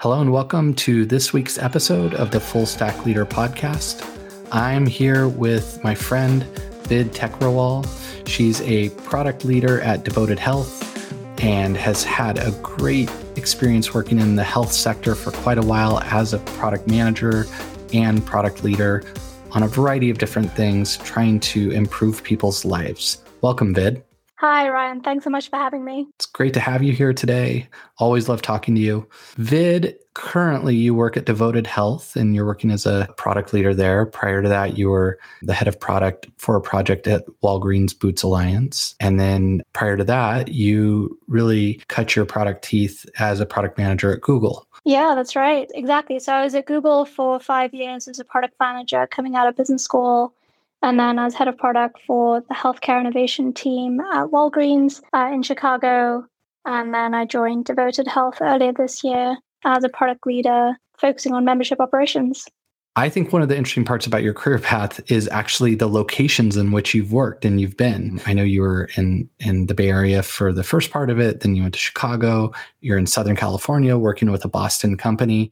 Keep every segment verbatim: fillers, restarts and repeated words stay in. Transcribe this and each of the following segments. Hello and welcome to this week's episode of the Full Stack Leader podcast. I'm here with my friend, Vid Techrawal. She's a product leader at Devoted Health and has had a great experience working in the health sector for quite a while as a product manager and product leader on a variety of different things, trying to improve people's lives. Welcome, Vid. Hi, Ryan. Thanks so much for having me. It's great to have you here today. Always love talking to you. Vid, currently you work at Devoted Health and you're working as a product leader there. Prior to that, you were the head of product for a project at Walgreens Boots Alliance. And then prior to that, you really cut your product teeth as a product manager at Google. Yeah, that's right. Exactly. So I was at Google for five years as a product manager coming out of business school. And then I was head of product for the healthcare innovation team at Walgreens uh, in Chicago. And then I joined Devoted Health earlier this year as a product leader, focusing on membership operations. I think one of the interesting parts about your career path is actually the locations in which you've worked and you've been. I know you were in, in the Bay Area for the first part of it. Then you went to Chicago. You're in Southern California working with a Boston company.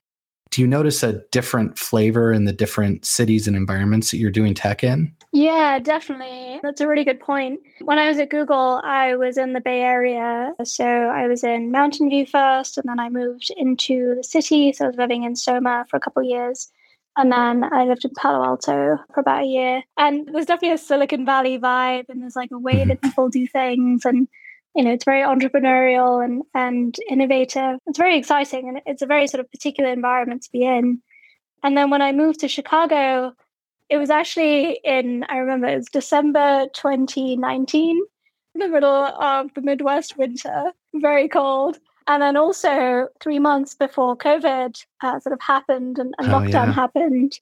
Do you notice a different flavor in the different cities and environments that you're doing tech in? Yeah, definitely. That's a really good point. When I was at Google, I was in the Bay Area. So I was in Mountain View first, and then I moved into the city. So I was living in Soma for a couple of years. And then I lived in Palo Alto for about a year. And there's definitely a Silicon Valley vibe, and there's like a way that people do things. And you know, it's very entrepreneurial and, and innovative. It's very exciting, and it's a very sort of particular environment to be in. And then when I moved to Chicago, it was actually in, I remember it was December twenty nineteen, in the middle of the Midwest winter, very cold. And then also three months before COVID uh, sort of happened and, and oh, lockdown yeah. happened.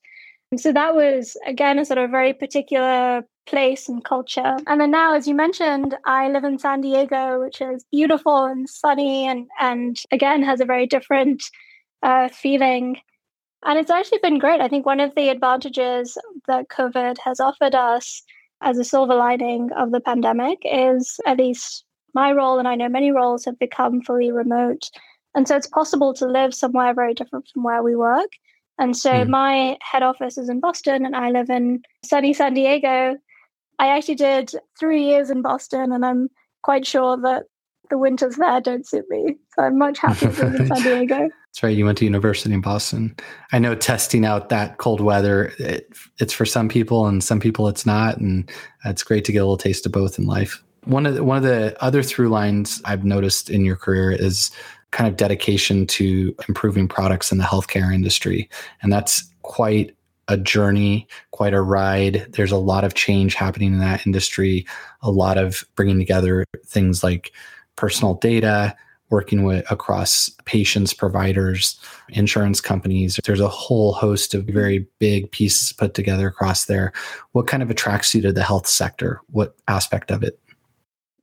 And so that was, again, a sort of very particular place and culture. And then now, as you mentioned, I live in San Diego, which is beautiful and sunny and, and again, has a very different uh, feeling. And it's actually been great. I think one of the advantages that COVID has offered us as a silver lining of the pandemic is, at least my role, and I know many roles have become fully remote. And so it's possible to live somewhere very different from where we work. And so mm. my head office is in Boston and I live in sunny San Diego. I actually did three years in Boston and I'm quite sure that the winters there don't suit me. So I'm much happier living in San Diego. That's right. You went to university in Boston. I know testing out that cold weather, it, it's for some people and some people it's not. And it's great to get a little taste of both in life. One of the, one of the other through lines I've noticed in your career is kind of dedication to improving products in the healthcare industry. And that's quite a journey, quite a ride. There's a lot of change happening in that industry, a lot of bringing together things like personal data, working with across patients, providers, insurance companies. There's a whole host of very big pieces put together across there. What kind of attracts you to the health sector? What aspect of it?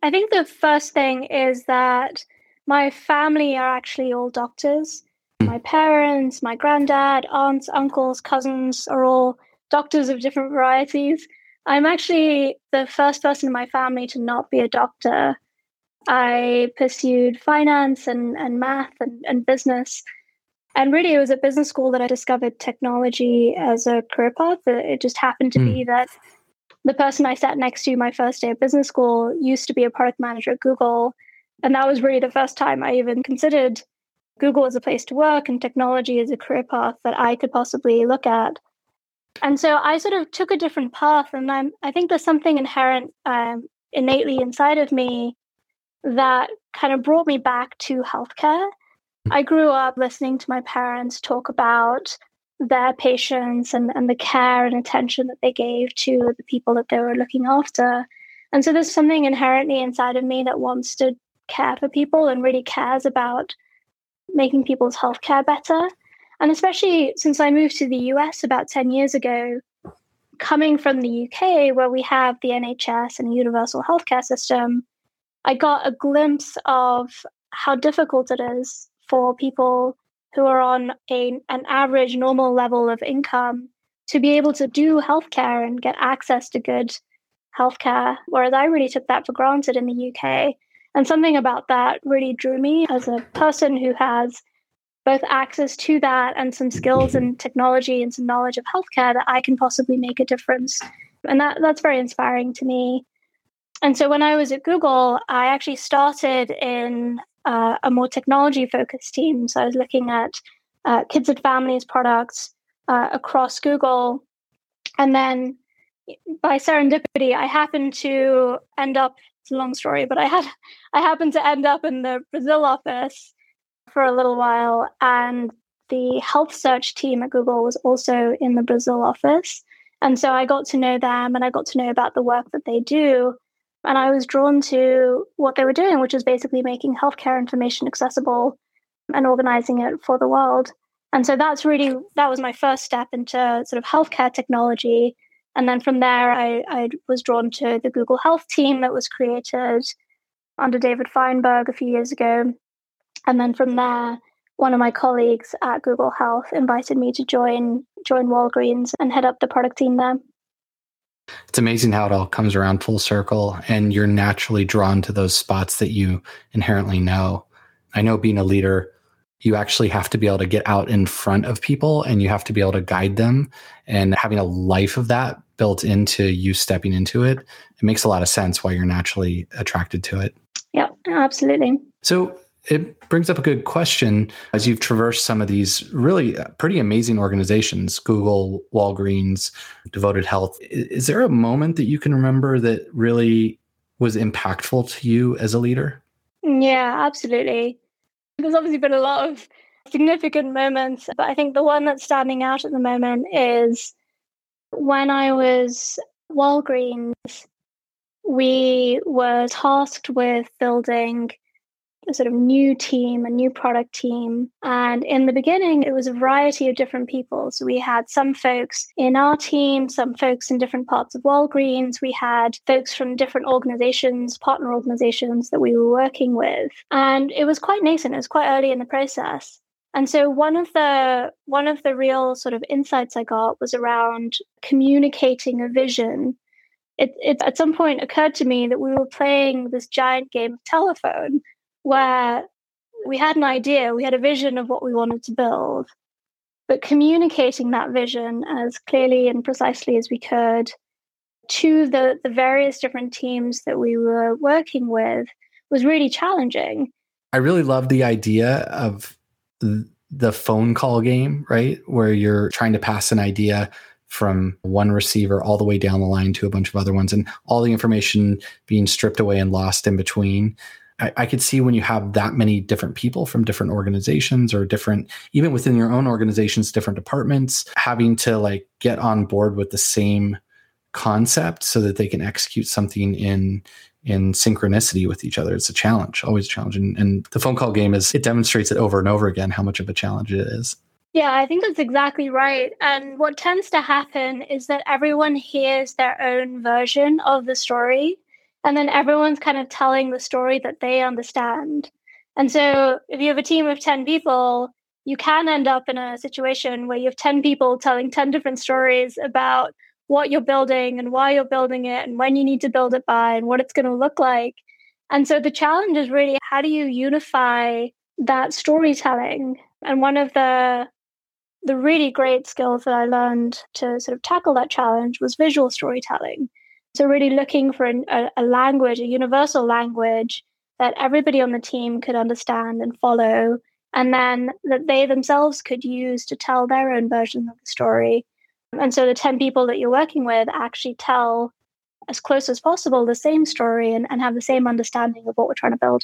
I think the first thing is that my family are actually all doctors. My parents, my granddad, aunts, uncles, cousins are all doctors of different varieties. I'm actually the first person in my family to not be a doctor. I pursued finance and, and math and, and business. And really, it was at business school that I discovered technology as a career path. It just happened to mm. be that the person I sat next to my first day at business school used to be a product manager at Google. And that was really the first time I even considered Google as a place to work and technology as a career path that I could possibly look at. And so I sort of took a different path. And I'm, I think there's something inherent um, innately inside of me that kind of brought me back to healthcare. I grew up listening to my parents talk about their patients and, and the care and attention that they gave to the people that they were looking after. And so there's something inherently inside of me that wants to care for people and really cares about making people's healthcare better. And especially since I moved to the U S about ten years ago, coming from the U K, where we have the N H S and a universal healthcare system, I got a glimpse of how difficult it is for people who are on a, an average normal level of income to be able to do healthcare and get access to good healthcare, whereas I really took that for granted in the U K. And something about that really drew me as a person who has both access to that and some skills and technology and some knowledge of healthcare that I can possibly make a difference. And that that's very inspiring to me. And so when I was at Google, I actually started in uh, a more technology-focused team. So I was looking at uh, kids and families products uh, across Google. And then by serendipity, I happened to end up, it's a long story, but I had I happened to end up in the Brazil office for a little while. And the health search team at Google was also in the Brazil office. And so I got to know them and I got to know about the work that they do. And I was drawn to what they were doing, which is basically making healthcare information accessible and organizing it for the world. And so that's really, that was my first step into sort of healthcare technology. And then from there, I, I was drawn to the Google Health team that was created under David Feinberg a few years ago. And then from there, one of my colleagues at Google Health invited me to join join Walgreens and head up the product team there. It's amazing how it all comes around full circle, and you're naturally drawn to those spots that you inherently know. I know being a leader, you actually have to be able to get out in front of people and you have to be able to guide them. And having a life of that built into you stepping into it, it makes a lot of sense why you're naturally attracted to it. Yeah, absolutely. So it brings up a good question. As you've traversed some of these really pretty amazing organizations, Google, Walgreens, Devoted Health, is there a moment that you can remember that really was impactful to you as a leader? Yeah, absolutely. There's obviously been a lot of significant moments, but I think the one that's standing out at the moment is when I was at Walgreens, we were tasked with building a sort of new team, a new product team. And in the beginning, it was a variety of different people. So we had some folks in our team, some folks in different parts of Walgreens. We had folks from different organizations, partner organizations that we were working with. And it was quite nascent. It was quite early in the process. And so one of the one of the real sort of insights I got was around communicating a vision. It, it at some point occurred to me that we were playing this giant game of telephone, where we had an idea, we had a vision of what we wanted to build, but communicating that vision as clearly and precisely as we could to the, the various different teams that we were working with was really challenging. I really love the idea of the phone call game, right? Where you're trying to pass an idea from one receiver all the way down the line to a bunch of other ones and all the information being stripped away and lost in between. I could see when you have that many different people from different organizations or different, even within your own organizations, different departments, having to like get on board with the same concept so that they can execute something in in synchronicity with each other. It's a challenge, always a challenge. And, and the phone call game is, it demonstrates it over and over again, how much of a challenge it is. Yeah, I think that's exactly right. And what tends to happen is that everyone hears their own version of the story. And then everyone's kind of telling the story that they understand. And so if you have a team of ten people, you can end up in a situation where you have ten people telling ten different stories about what you're building and why you're building it and when you need to build it by and what it's going to look like. And so the challenge is really, how do you unify that storytelling? And one of the the really great skills that I learned to sort of tackle that challenge was visual storytelling. So really looking for an, a, a language, a universal language that everybody on the team could understand and follow, and then that they themselves could use to tell their own version of the story. And so the ten people that you're working with actually tell as close as possible the same story and, and have the same understanding of what we're trying to build.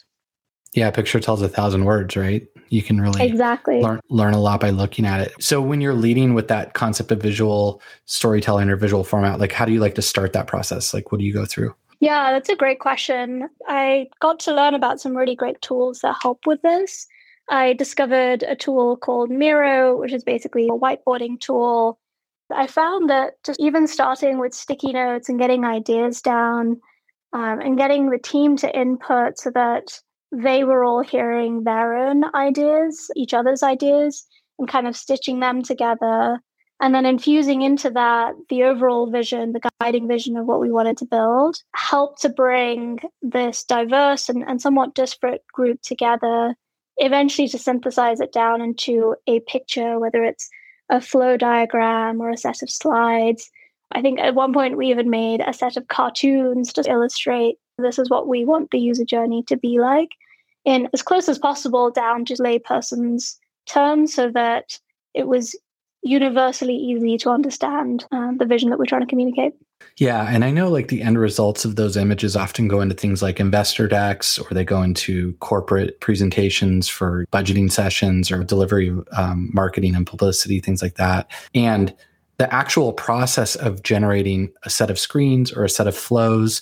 Yeah, a picture tells a thousand words, right? You can really exactly. learn, learn a lot by looking at it. So when you're leading with that concept of visual storytelling or visual format, like how do you like to start that process? Like what do you go through? Yeah, that's a great question. I got to learn about some really great tools that help with this. I discovered a tool called Miro, which is basically a whiteboarding tool. I found that just even starting with sticky notes and getting ideas down um, and getting the team to input so that they were all hearing their own ideas, each other's ideas, and kind of stitching them together. And then infusing into that the overall vision, the guiding vision of what we wanted to build, helped to bring this diverse and, and somewhat disparate group together eventually to synthesize it down into a picture, whether it's a flow diagram or a set of slides. I think at one point we even made a set of cartoons to illustrate this is what we want the user journey to be like in as close as possible down to layperson's terms so that it was universally easy to understand uh, the vision that we're trying to communicate. Yeah. And I know like the end results of those images often go into things like investor decks, or they go into corporate presentations for budgeting sessions or delivery, um, marketing and publicity, things like that. And the actual process of generating a set of screens or a set of flows,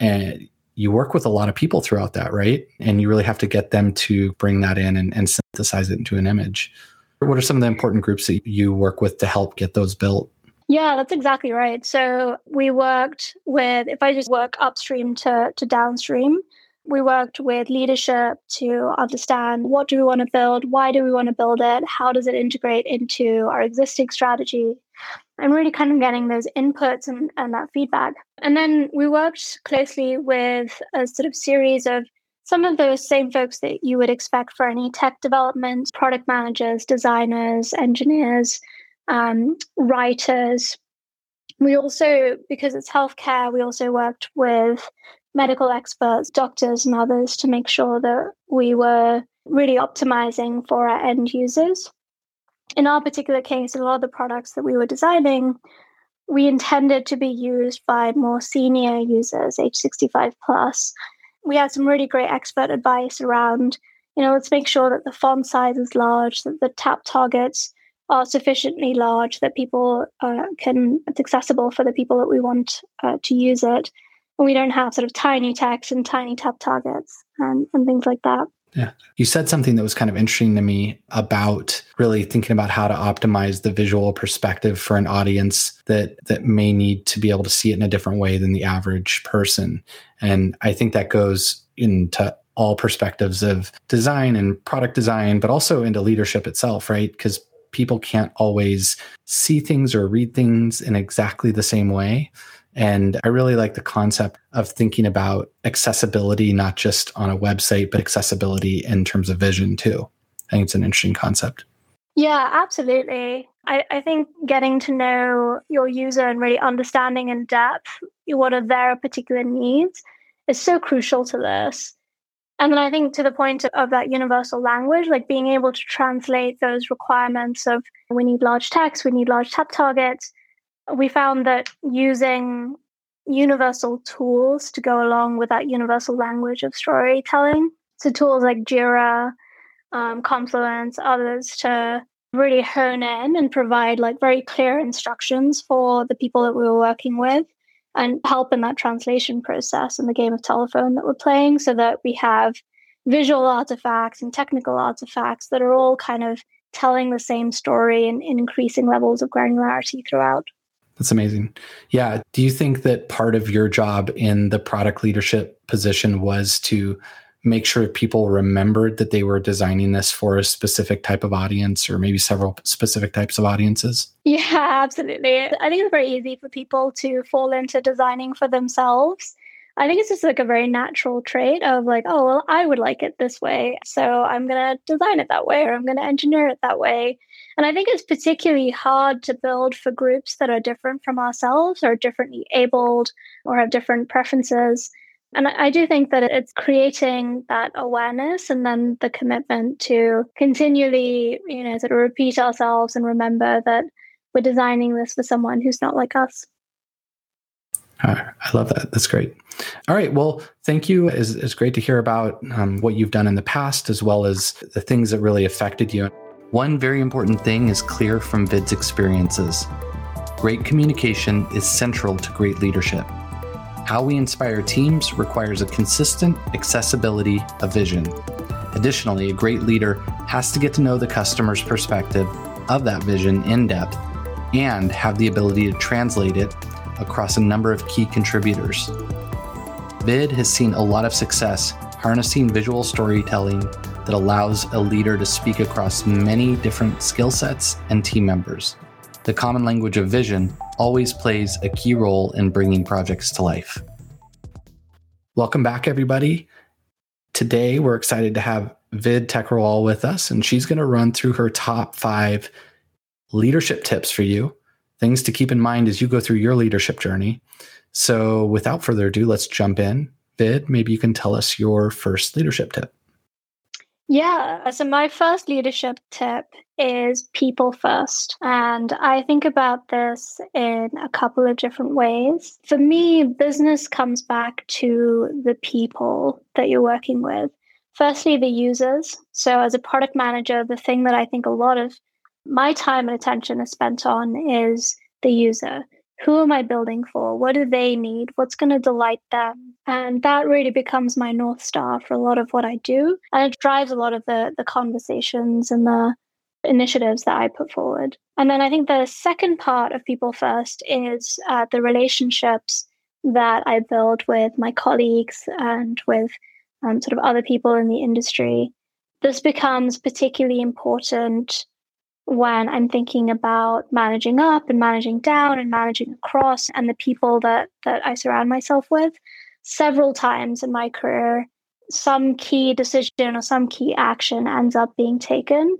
and you work with a lot of people throughout that, right? And you really have to get them to bring that in and, and synthesize it into an image. What are some of the important groups that you work with to help get those built? Yeah, that's exactly right. So we worked with, if I just work upstream to, to downstream, we worked with leadership to understand what do we want to build, why do we want to build it, how does it integrate into our existing strategy, and really kind of getting those inputs and, and that feedback. And then we worked closely with a sort of series of some of those same folks that you would expect for any tech development, product managers, designers, engineers, um, writers. We also, because it's healthcare, we also worked with medical experts, doctors and others to make sure that we were really optimizing for our end users. In our particular case, a lot of the products that we were designing, we intended to be used by more senior users, age sixty-five plus. We had some really great expert advice around, you know, let's make sure that the font size is large, that the tap targets are sufficiently large, that people uh, can, it's accessible for the people that we want uh, to use it. And we don't have sort of tiny text and tiny tap targets and, and things like that. Yeah. You said something that was kind of interesting to me about really thinking about how to optimize the visual perspective for an audience that that may need to be able to see it in a different way than the average person. And I think that goes into all perspectives of design and product design, but also into leadership itself, right? Because people can't always see things or read things in exactly the same way. And I really like the concept of thinking about accessibility, not just on a website, but accessibility in terms of vision too. I think it's an interesting concept. Yeah, absolutely. I, I think getting to know your user and really understanding in depth what are their particular needs is so crucial to this. And then I think to the point of, of that universal language, like being able to translate those requirements of we need large text, we need large tab targets. We found that using universal tools to go along with that universal language of storytelling, so tools like Jira, um, Confluence, others to really hone in and provide like very clear instructions for the people that we were working with and help in that translation process in the game of telephone that we're playing so that we have visual artifacts and technical artifacts that are all kind of telling the same story in, in increasing levels of granularity throughout. That's amazing. Yeah. Do you think that part of your job in the product leadership position was to make sure people remembered that they were designing this for a specific type of audience or maybe several specific types of audiences? Yeah, absolutely. I think it's very easy for people to fall into designing for themselves. I think it's just like a very natural trait of like, oh, well, I would like it this way, so I'm going to design it that way, or I'm going to engineer it that way. And I think it's particularly hard to build for groups that are different from ourselves or differently abled or have different preferences. And I do think that it's creating that awareness and then the commitment to continually, you know, sort of repeat ourselves and remember that we're designing this for someone who's not like us. I love that. That's great. All right. Well, thank you. It's, it's great to hear about um, what you've done in the past, as well as the things that really affected you. One very important thing is clear from Vid's experiences. Great communication is central to great leadership. How we inspire teams requires a consistent accessibility of vision. Additionally, a great leader has to get to know the customer's perspective of that vision in depth and have the ability to translate it across a number of key contributors. Vid has seen a lot of success harnessing visual storytelling that allows a leader to speak across many different skill sets and team members. The common language of vision always plays a key role in bringing projects to life. Welcome back, everybody. Today, we're excited to have Vid Techrawal with us, and she's going to run through her top five leadership tips for you, things to keep in mind as you go through your leadership journey. So without further ado, let's jump in. Vid, maybe you can tell us your first leadership tip. Yeah, so my first leadership tip is people first. And I think about this in a couple of different ways. For me, business comes back to the people that you're working with. Firstly, the users. So as a product manager, the thing that I think a lot of my time and attention is spent on is the user. Who am I building for? What do they need? What's going to delight them? And that really becomes my North Star for a lot of what I do. And it drives a lot of the, the conversations and the initiatives that I put forward. And then I think the second part of people first is uh, the relationships that I build with my colleagues and with Um, sort of other people in the industry. This becomes particularly important when I'm thinking about managing up and managing down and managing across and the people that that I surround myself with. Several times in my career, some key decision or some key action ends up being taken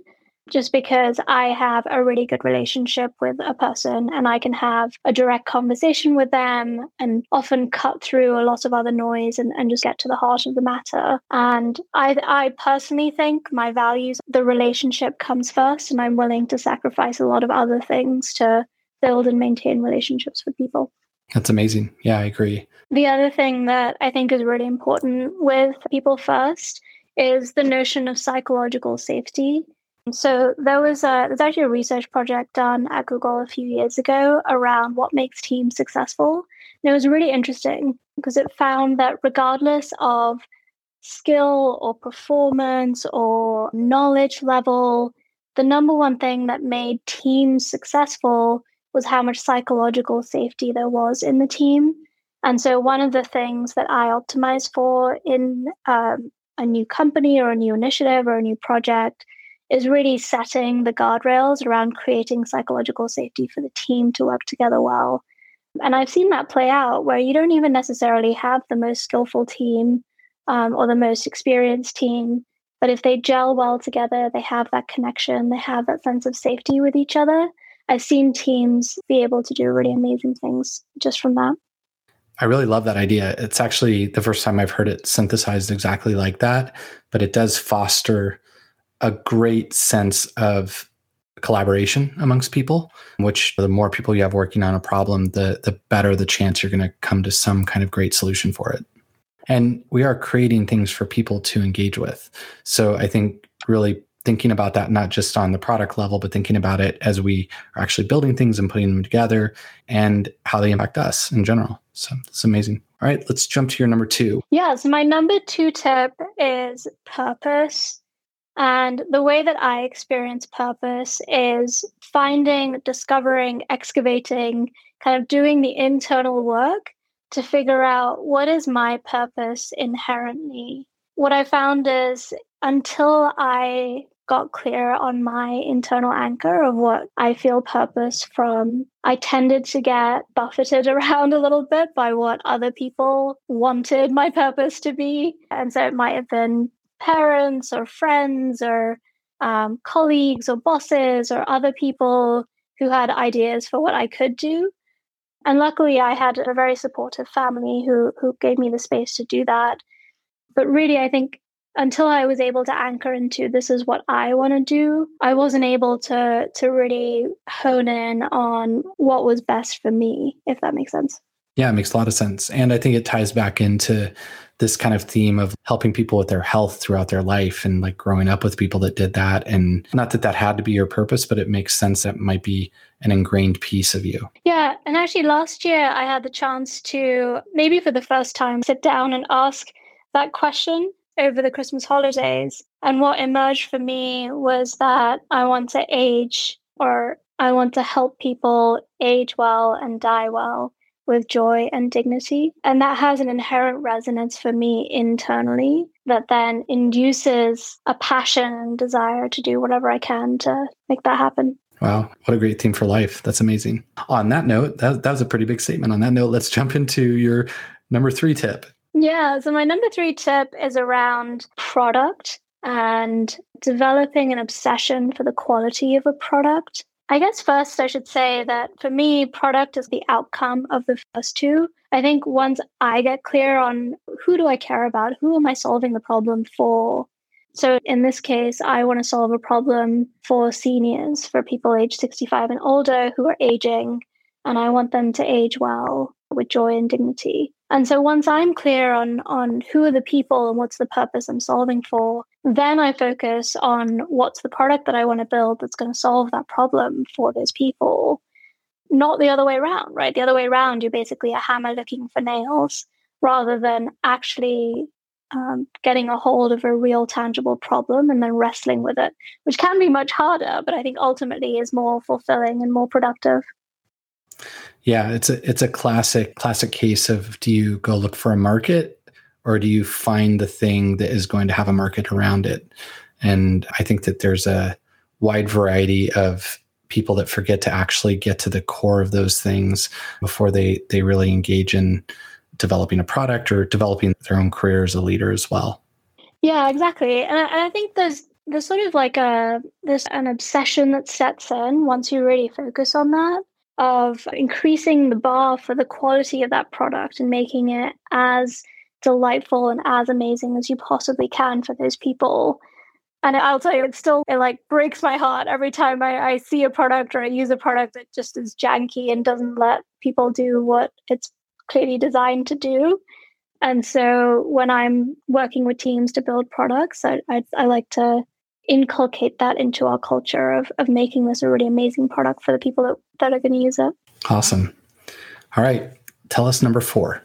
just because I have a really good relationship with a person and I can have a direct conversation with them and often cut through a lot of other noise and, and just get to the heart of the matter. And I, I personally think my values, the relationship comes first, and I'm willing to sacrifice a lot of other things to build and maintain relationships with people. That's amazing. Yeah, I agree. The other thing that I think is really important with people first is the notion of psychological safety. So there was a, there's actually a research project done at Google a few years ago around what makes teams successful. And it was really interesting because it found that regardless of skill or performance or knowledge level, the number one thing that made teams successful was how much psychological safety there was in the team. And so one of the things that I optimize for in um, a new company or a new initiative or a new project is really setting the guardrails around creating psychological safety for the team to work together well. And I've seen that play out where you don't even necessarily have the most skillful team um, or the most experienced team, but if they gel well together, they have that connection, they have that sense of safety with each other. I've seen teams be able to do really amazing things just from that. I really love that idea. It's actually the first time I've heard it synthesized exactly like that, but it does foster a great sense of collaboration amongst people, which the more people you have working on a problem, the the better the chance you're going to come to some kind of great solution for it. And we are creating things for people to engage with. So I think really thinking about that, not just on the product level, but thinking about it as we are actually building things and putting them together and how they impact us in general. So it's amazing. All right, let's jump to your number two. Yeah, so my number two tip is purpose. And the way that I experience purpose is finding, discovering, excavating, kind of doing the internal work to figure out what is my purpose inherently. What I found is until I got clear on my internal anchor of what I feel purpose from, I tended to get buffeted around a little bit by what other people wanted my purpose to be. And so it might have been parents or friends or um, colleagues or bosses or other people who had ideas for what I could do. And luckily, I had a very supportive family who who gave me the space to do that. But really, I think until I was able to anchor into this is what I want to do, I wasn't able to to really hone in on what was best for me, if that makes sense. Yeah, it makes a lot of sense. And I think it ties back into this kind of theme of helping people with their health throughout their life and like growing up with people that did that. And not that that had to be your purpose, but it makes sense that might be an ingrained piece of you. Yeah. And actually last year I had the chance to maybe for the first time sit down and ask that question over the Christmas holidays. And what emerged for me was that I want to age or I want to help people age well and die well with joy and dignity. And that has an inherent resonance for me internally that then induces a passion and desire to do whatever I can to make that happen. Wow, what a great theme for life. That's amazing. On that note, that, that was a pretty big statement. On that note, let's jump into your number three tip. Yeah, so my number three tip is around product. and developing an obsession for the quality of a product. I guess first I should say that for me, product is the outcome of the first two. I think once I get clear on who do I care about, who am I solving the problem for? So in this case, I want to solve a problem for seniors, for people age sixty-five and older who are aging, and I want them to age well with joy and dignity. And so once I'm clear on, on who are the people and what's the purpose I'm solving for, then I focus on what's the product that I want to build that's going to solve that problem for those people. Not the other way around, right? The other way around, you're basically a hammer looking for nails rather than actually um, getting a hold of a real tangible problem and then wrestling with it, which can be much harder, but I think ultimately is more fulfilling and more productive. Yeah, it's a it's a classic classic case of, do you go look for a market or do you find the thing that is going to have a market around it? And I think that there's a wide variety of people that forget to actually get to the core of those things before they they really engage in developing a product or developing their own career as a leader as well. Yeah, exactly. And I, and I think there's there's sort of like a there's an obsession that sets in once you really focus on that, of increasing the bar for the quality of that product and making it as delightful and as amazing as you possibly can for those people. And I'll tell you, it still it like breaks my heart every time I, I see a product or I use a product that just is janky and doesn't let people do what it's clearly designed to do. And so when I'm working with teams to build products, I I, I like to inculcate that into our culture of of making this a really amazing product for the people that, that are going to use it. Awesome. All right. Tell us number four.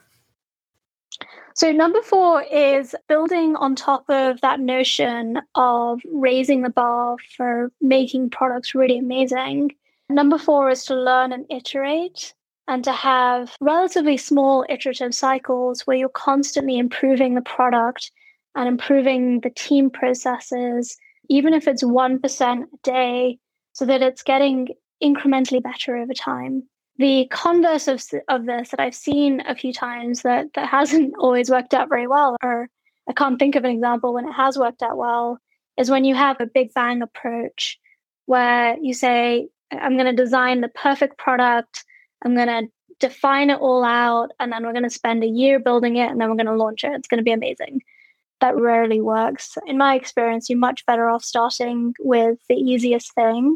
So number four is building on top of that notion of raising the bar for making products really amazing. Number four is to learn and iterate and to have relatively small iterative cycles where you're constantly improving the product and improving the team processes, even if it's one percent a day, so that it's getting incrementally better over time. The converse of, of this that I've seen a few times that, that hasn't always worked out very well, or I can't think of an example when it has worked out well, is when you have a big bang approach where you say, I'm going to design the perfect product, I'm going to define it all out, and then we're going to spend a year building it, and then we're going to launch it. It's going to be amazing. That rarely works. In my experience, you're much better off starting with the easiest thing.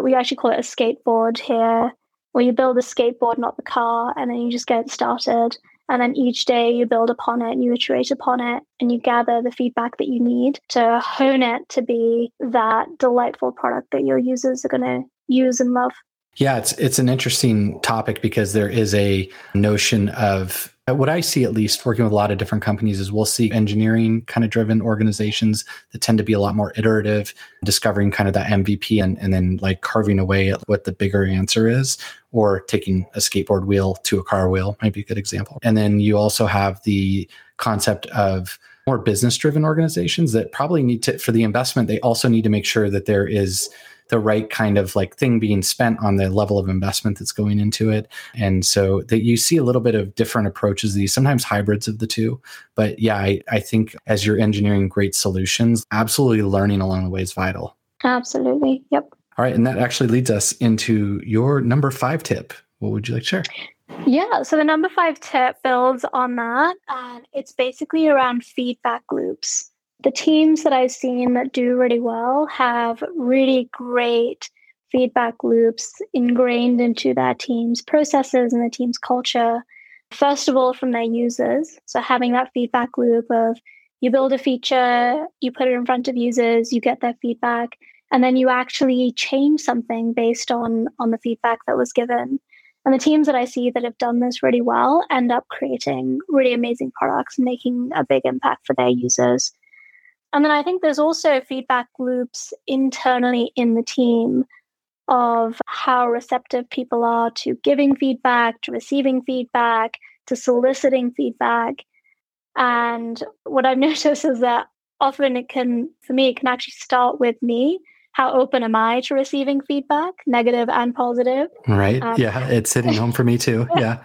We actually call it a skateboard here, where you build the skateboard, not the car, and then you just get started. And then each day you build upon it and you iterate upon it and you gather the feedback that you need to hone it to be that delightful product that your users are going to use and love. Yeah, it's it's an interesting topic because there is a notion of, what I see, at least working with a lot of different companies, is we'll see engineering kind of driven organizations that tend to be a lot more iterative, discovering kind of that M V P and, and then like carving away at what the bigger answer is, or taking a skateboard wheel to a car wheel might be a good example. And then you also have the concept of more business driven organizations that probably need to, for the investment, they also need to make sure that there is the right kind of like thing being spent on the level of investment that's going into it. And so that you see a little bit of different approaches, these sometimes hybrids of the two. But yeah, I, I think as you're engineering great solutions, absolutely learning along the way is vital. Absolutely. Yep. All right. And that actually leads us into your number five tip. What would you like to share? Yeah. So the number five tip builds on that. And it's basically around feedback loops. The teams that I've seen that do really well have really great feedback loops ingrained into their team's processes and the team's culture. First of all, from their users. So having that feedback loop of you build a feature, you put it in front of users, you get their feedback, and then you actually change something based on, on the feedback that was given. And the teams that I see that have done this really well end up creating really amazing products, making a big impact for their users. And then I think there's also feedback loops internally in the team of how receptive people are to giving feedback, to receiving feedback, to soliciting feedback. And what I've noticed is that often it can, for me, it can actually start with me. How open am I to receiving feedback, negative and positive? Right. Um, yeah. It's hitting home for me too. Yeah.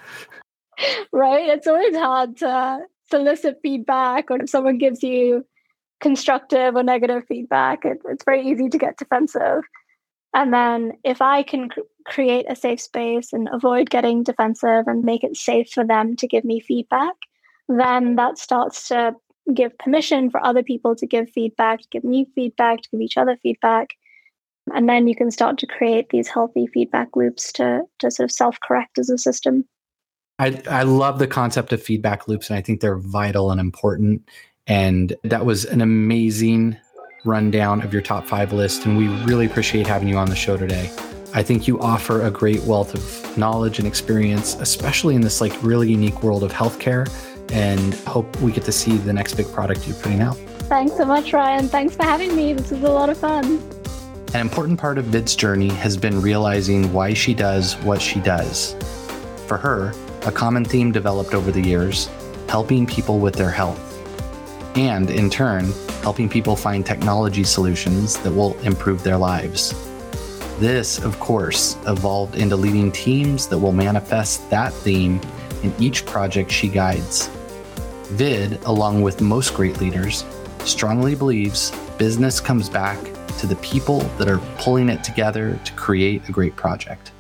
Right. It's always hard to solicit feedback, or if someone gives you constructive or negative feedback, it, it's very easy to get defensive. And then if I can cr- create a safe space and avoid getting defensive and make it safe for them to give me feedback, then that starts to give permission for other people to give feedback, to give me feedback, to give each other feedback. And then you can start to create these healthy feedback loops to, to sort of self-correct as a system. I, I love the concept of feedback loops, and I think they're vital and important. And that was an amazing rundown of your top five list, and we really appreciate having you on the show today. I think you offer a great wealth of knowledge and experience, especially in this like really unique world of healthcare, and hope we get to see the next big product you're putting out. Thanks so much, Ryan. Thanks for having me. This was a lot of fun. An important part of Vid's journey has been realizing why she does what she does. For her, a common theme developed over the years, helping people with their health. And in turn, helping people find technology solutions that will improve their lives. This, of course, evolved into leading teams that will manifest that theme in each project she guides. Vid, along with most great leaders, strongly believes business comes back to the people that are pulling it together to create a great project.